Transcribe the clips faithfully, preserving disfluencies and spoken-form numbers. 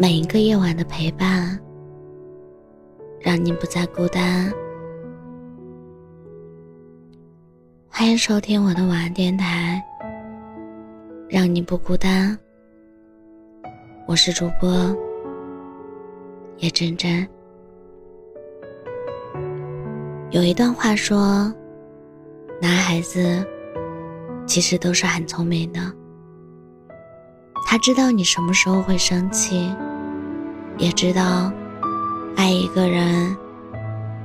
每一个夜晚的陪伴，让您不再孤单。欢迎收听我的晚安电台，让您不孤单。我是主播叶真真。有一段话说，男孩子其实都是很聪明的，他知道你什么时候会生气，也知道爱一个人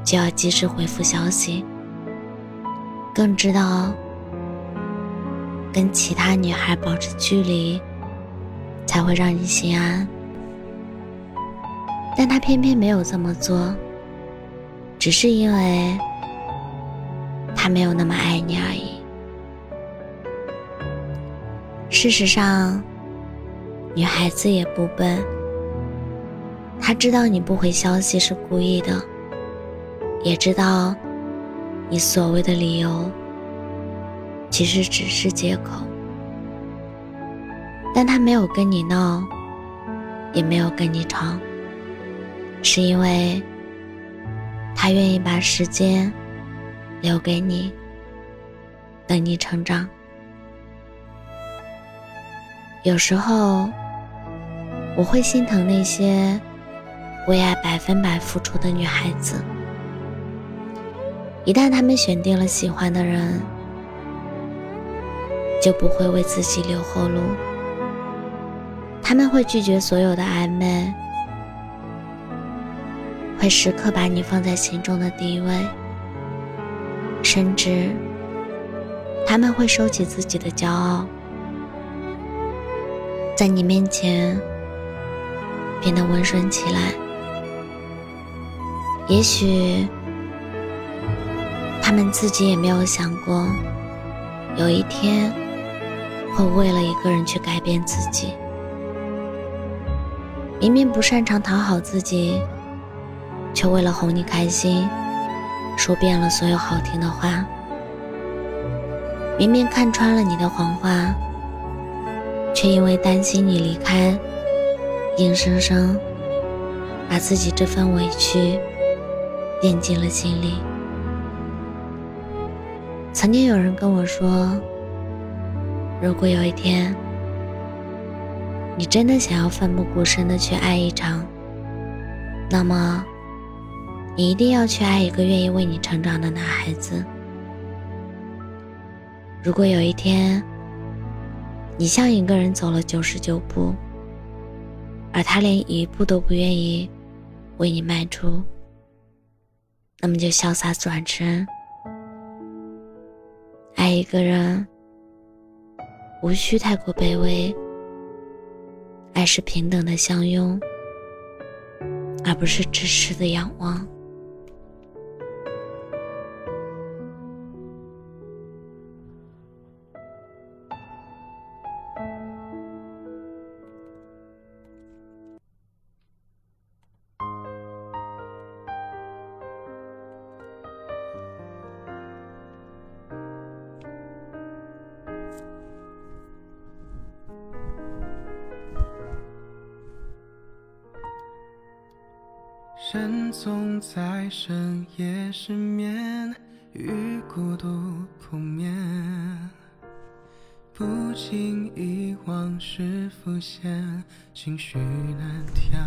就要及时回复消息，更知道跟其他女孩保持距离才会让你心安，但他偏偏没有这么做，只是因为他没有那么爱你而已。事实上，女孩子也不笨，她知道你不回消息是故意的，也知道你所谓的理由其实只是借口，但他没有跟你闹，也没有跟你吵，是因为他愿意把时间留给你，等你成长。有时候我会心疼那些为爱百分百付出的女孩子，一旦她们选定了喜欢的人，就不会为自己留后路，他们会拒绝所有的暧昧，会时刻把你放在心中的第一位，甚至他们会收起自己的骄傲，在你面前变得温顺起来。也许他们自己也没有想过，有一天会为了一个人去改变自己。明明不擅长讨好自己，却为了哄你开心，说遍了所有好听的话。明明看穿了你的谎话，却因为担心你离开，硬生生把自己这份委屈咽进了心里。曾经有人跟我说，如果有一天你真的想要奋不顾身地去爱一场，那么你一定要去爱一个愿意为你成长的男孩子。如果有一天你像一个人走了九十九步，而他连一步都不愿意为你迈出，那么就潇洒转身。爱一个人无需太过卑微，爱是平等的相拥，而不是痴痴的仰望。人总在深夜失眠，与孤独碰面，不经意往事浮现，情绪难调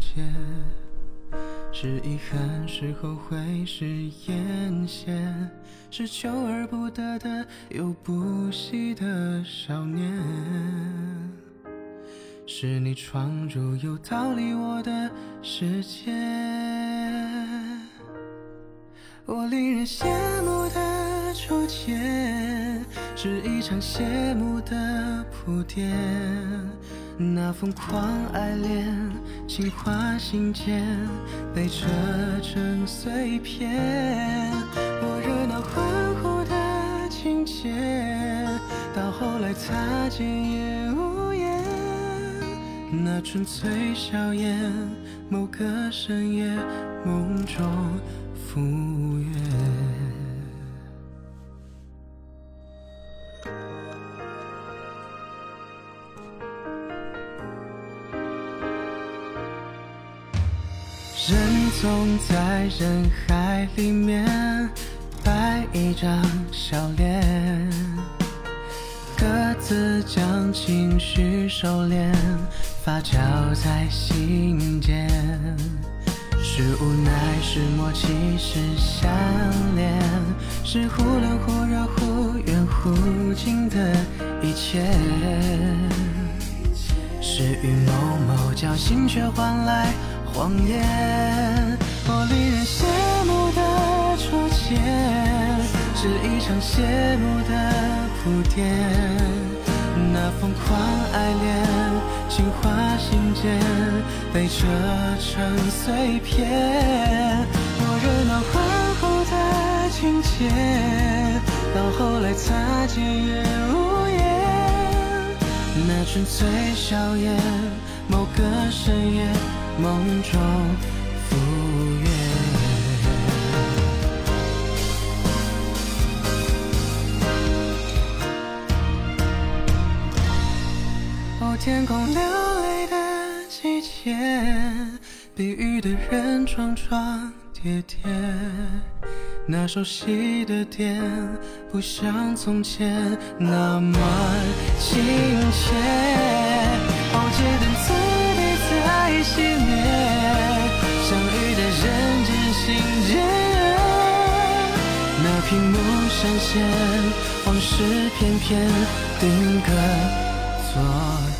节，是遗憾，是后悔，是艳羡，是求而不得的又不惜的少年，是你闯入又逃离我的世界，我令人羡慕的初见，是一场谢幕的铺垫，那疯狂爱恋，情话信笺被扯成碎片，我热闹欢呼的情节，到后来擦肩也无言，那纯粹笑颜，某个深夜梦中赴约。人总在人海里面摆一张笑脸，各自将情绪收敛，发酵在心间，是无奈，是默契，是相恋，是忽冷忽热忽远忽近的一切，是与某某交心却换来谎言，哦，令人羡慕的拙见，是一场谢幕的铺垫，那疯狂爱恋，情话心间被折成碎片，哦，热闹欢呼的情节，到后来擦肩也无言，那纯粹笑颜，某个深夜梦中赴约，哦，天空流泪的季节，避雨的人撞撞跌跌，那熟悉的点不像从前那么亲切，哦，街灯自己在熄灭，相遇的人渐行渐远，那屏幕闪现，往事片片定格昨天。